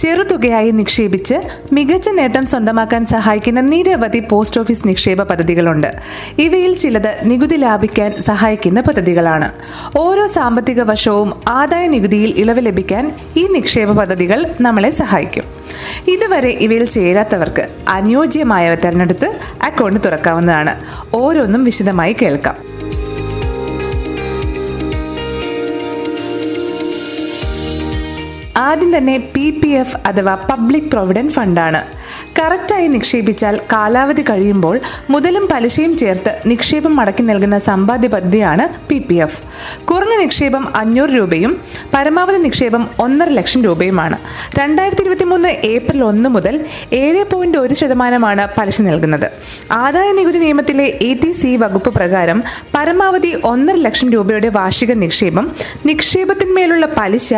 ചെറുതുകയായി നിക്ഷേപിച്ച് മികച്ച നേട്ടം സ്വന്തമാക്കാൻ സഹായിക്കുന്ന നിരവധി പോസ്റ്റ് ഓഫീസ് നിക്ഷേപ പദ്ധതികളുണ്ട്. ഇവയിൽ ചിലത് നികുതി ലാഭിക്കാൻ സഹായിക്കുന്ന പദ്ധതികളാണ്. ഓരോ സാമ്പത്തിക വർഷവും ആദായ നികുതിയിൽ ഇളവ് ലഭിക്കാൻ ഈ നിക്ഷേപ പദ്ധതികൾ നമ്മളെ സഹായിക്കും. ഇതുവരെ ഇവയിൽ ചേരാത്തവർക്ക് അനുയോജ്യമായവ തിരഞ്ഞെടുത്ത് അക്കൗണ്ട് തുറക്കാവുന്നതാണ്. ഓരോന്നും വിശദമായി കേൾക്കാം. ആദ്യം തന്നെ PPF അഥവാ പബ്ലിക് പ്രൊവിഡന്റ് ഫണ്ടാണ്. കറക്റ്റായി നിക്ഷേപിച്ചാൽ കാലാവധി കഴിയുമ്പോൾ മുതലും പലിശയും ചേർത്ത് നിക്ഷേപം മടക്കി നൽകുന്ന സമ്പാദ്യ പദ്ധതിയാണ് PPF. കുറഞ്ഞ നിക്ഷേപം 500 രൂപയും പരമാവധി നിക്ഷേപം 1,50,000 രൂപയുമാണ്. 2023 ഏപ്രിൽ 1 മുതൽ 7.1% പലിശ നൽകുന്നത്. ആദായ നികുതി നിയമത്തിലെ ATC വകുപ്പ് പ്രകാരം പരമാവധി 1,50,000 രൂപയുടെ വാർഷിക നിക്ഷേപം, നിക്ഷേപത്തിന്മേലുള്ള പലിശ,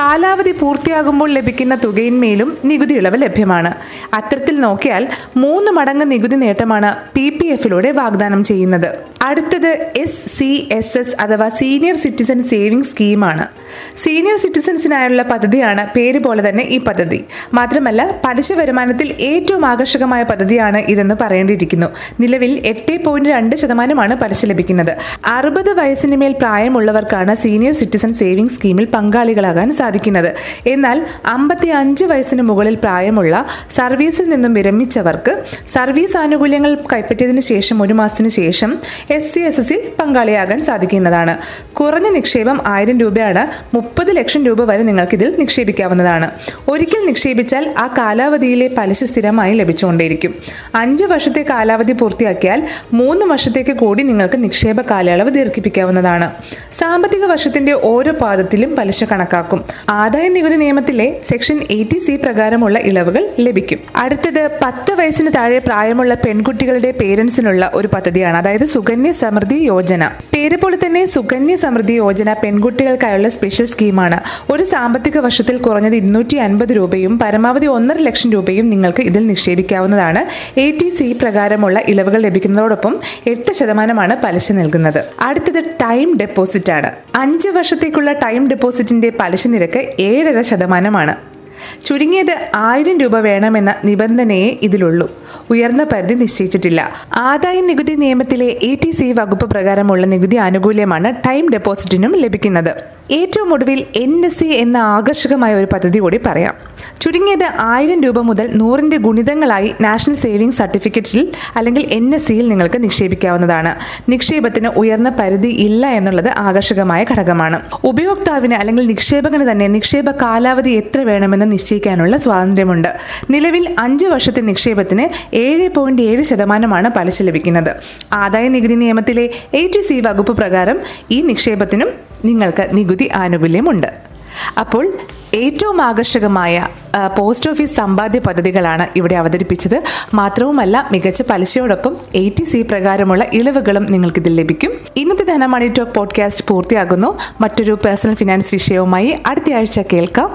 കാലാവധി പൂർത്തിയാകുമ്പോൾ ലഭിക്കുന്ന തുകയിന്മേലും നികുതി ഇളവ് ലഭ്യമാണ്. അത്തരത്തിൽ നോക്കിയാൽ 3 മടങ്ങ് നികുതി നേട്ടമാണ് PPF-ലൂടെ വാഗ്ദാനം ചെയ്യുന്നത്. അടുത്തത് SCSS അഥവാ സീനിയർ സിറ്റിസൺ സേവിംഗ് സ്കീമാണ്. സീനിയർ സിറ്റിസൺസിനായുള്ള പദ്ധതിയാണ് പേര് പോലെ തന്നെ ഈ പദ്ധതി. മാത്രമല്ല, പലിശ വരുമാനത്തിൽ ഏറ്റവും ആകർഷകമായ പദ്ധതിയാണ് ഇതെന്ന് പറയേണ്ടിയിരിക്കുന്നു. നിലവിൽ 8.2% പലിശ ലഭിക്കുന്നത്. 60 വയസ്സിന് മേൽ പ്രായമുള്ളവർക്കാണ് സീനിയർ സിറ്റിസൺ സേവിംഗ് സ്കീമിൽ പങ്കാളികളാകാൻ സാധിക്കുന്നത്. എന്നാൽ 55 വയസ്സിന് മുകളിൽ പ്രായമുള്ള, സർവീസിൽ നിന്നും വിരമിച്ചവർക്ക്, സർവീസ് ആനുകൂല്യങ്ങൾ കൈപ്പറ്റിയതിനു ശേഷം 1 മാസത്തിനു ശേഷം SCSS-ൽ പങ്കാളിയാകാൻ സാധിക്കുന്നതാണ്. കുറഞ്ഞ നിക്ഷേപം 1,000 രൂപയാണ്. 30 ലക്ഷം രൂപ വരെ നിങ്ങൾക്കിതിൽ നിക്ഷേപിക്കാവുന്നതാണ്. ഒരിക്കൽ നിക്ഷേപിച്ചാൽ ആ കാലാവധിയിലെ പലിശ സ്ഥിരമായി ലഭിച്ചുകൊണ്ടേയിരിക്കും. 5 വർഷത്തെ കാലാവധി പൂർത്തിയാക്കിയാൽ 3 വർഷത്തേക്ക് കൂടി നിങ്ങൾക്ക് നിക്ഷേപ കാലയളവ് ദീർഘിപ്പിക്കാവുന്നതാണ്. സാമ്പത്തിക വർഷത്തിന്റെ ഓരോ പാദത്തിലും പലിശ കണക്കാക്കും. ആദായ നികുതി നിയമത്തിലെ സെക്ഷൻ 80C പ്രകാരമുള്ള ഇളവുകൾ ലഭിക്കും. അടുത്തത് 10 വയസ്സിന് താഴെ പ്രായമുള്ള പെൺകുട്ടികളുടെ പേരൻസിനുള്ള ഒരു പദ്ധതിയാണ്, അതായത് സുകന്യ സമൃദ്ധി യോജന. പേര് പോലെ തന്നെ സുകന്യ സമൃദ്ധി യോജന പെൺകുട്ടികൾക്കായുള്ള സ്പെഷ്യൽ സ്കീമാണ്. ഒരു സാമ്പത്തിക വർഷത്തിൽ കുറഞ്ഞത് 250 രൂപയും പരമാവധി 1,50,000 രൂപയും നിങ്ങൾക്ക് ഇതിൽ നിക്ഷേപിക്കാവുന്നതാണ്. ATC പ്രകാരമുള്ള ഇളവുകൾ ലഭിക്കുന്നതോടൊപ്പം 8% പലിശ നൽകുന്നത്. അടുത്തത് ടൈം ഡെപ്പോസിറ്റ് ആണ്. 5 വർഷത്തേക്കുള്ള ടൈം ഡെപ്പോസിറ്റിന്റെ പലിശ നിരക്ക് 7.5%. ചുരുങ്ങിയത് 1,000 രൂപ വേണമെന്ന നിബന്ധനയെ ഇതിലുള്ളൂ. ഉയർന്ന പരിധി നിശ്ചയിച്ചിട്ടില്ല. ആദായ നികുതി നിയമത്തിലെ ATC വകുപ്പ് പ്രകാരമുള്ള നികുതി ആനുകൂല്യമാണ് ടൈം ഡെപ്പോസിറ്റിനും ലഭിക്കുന്നത്. ഏറ്റവും ഒടുവിൽ NSE എന്ന ആകർഷകമായ ഒരു പദ്ധതി കൂടി പറയാം. ചുരുങ്ങിയത് 1,000 രൂപ മുതൽ 100-ന്റെ ഗുണിതങ്ങളായി നാഷണൽ സേവിംഗ് സർട്ടിഫിക്കറ്റിൽ അല്ലെങ്കിൽ NSE-യിൽ നിങ്ങൾക്ക് നിക്ഷേപിക്കാവുന്നതാണ്. നിക്ഷേപത്തിന് ഉയർന്ന പരിധി ഇല്ല എന്നുള്ളത് ആകർഷകമായ ഘടകമാണ്. ഉപയോക്താവിന് അല്ലെങ്കിൽ നിക്ഷേപകന് തന്നെ നിക്ഷേപ കാലാവധി എത്ര വേണമെന്ന് നിശ്ചയിക്കാനുള്ള സ്വാതന്ത്ര്യമുണ്ട്. നിലവിൽ 5 വർഷത്തെ നിക്ഷേപത്തിന് 7.7% പലിശ ലഭിക്കുന്നത്. ആദായ നികുതി നിയമത്തിലെ ATC വകുപ്പ് പ്രകാരം ഈ നിക്ഷേപത്തിനും നിങ്ങൾക്ക് നികുതി ആനുകൂല്യമുണ്ട്. അപ്പോൾ ഏറ്റവും ആകർഷകമായ പോസ്റ്റ് ഓഫീസ് സമ്പാദ്യ പദ്ധതികളാണ് ഇവിടെ അവതരിപ്പിച്ചത്. മാത്രവുമല്ല, മികച്ച പലിശയോടൊപ്പം ATC പ്രകാരമുള്ള ഇളവുകളും നിങ്ങൾക്കിതിൽ ലഭിക്കും. ഇന്നത്തെ ധന മണി ടോക്ക് പോഡ്കാസ്റ്റ് പൂർത്തിയാകുന്നു. മറ്റൊരു പേഴ്സണൽ ഫിനാൻസ് വിഷയവുമായി അടുത്തയാഴ്ച കേൾക്കാം.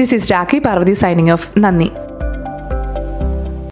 This is Rakhi Parvathy signing off. നന്ദി.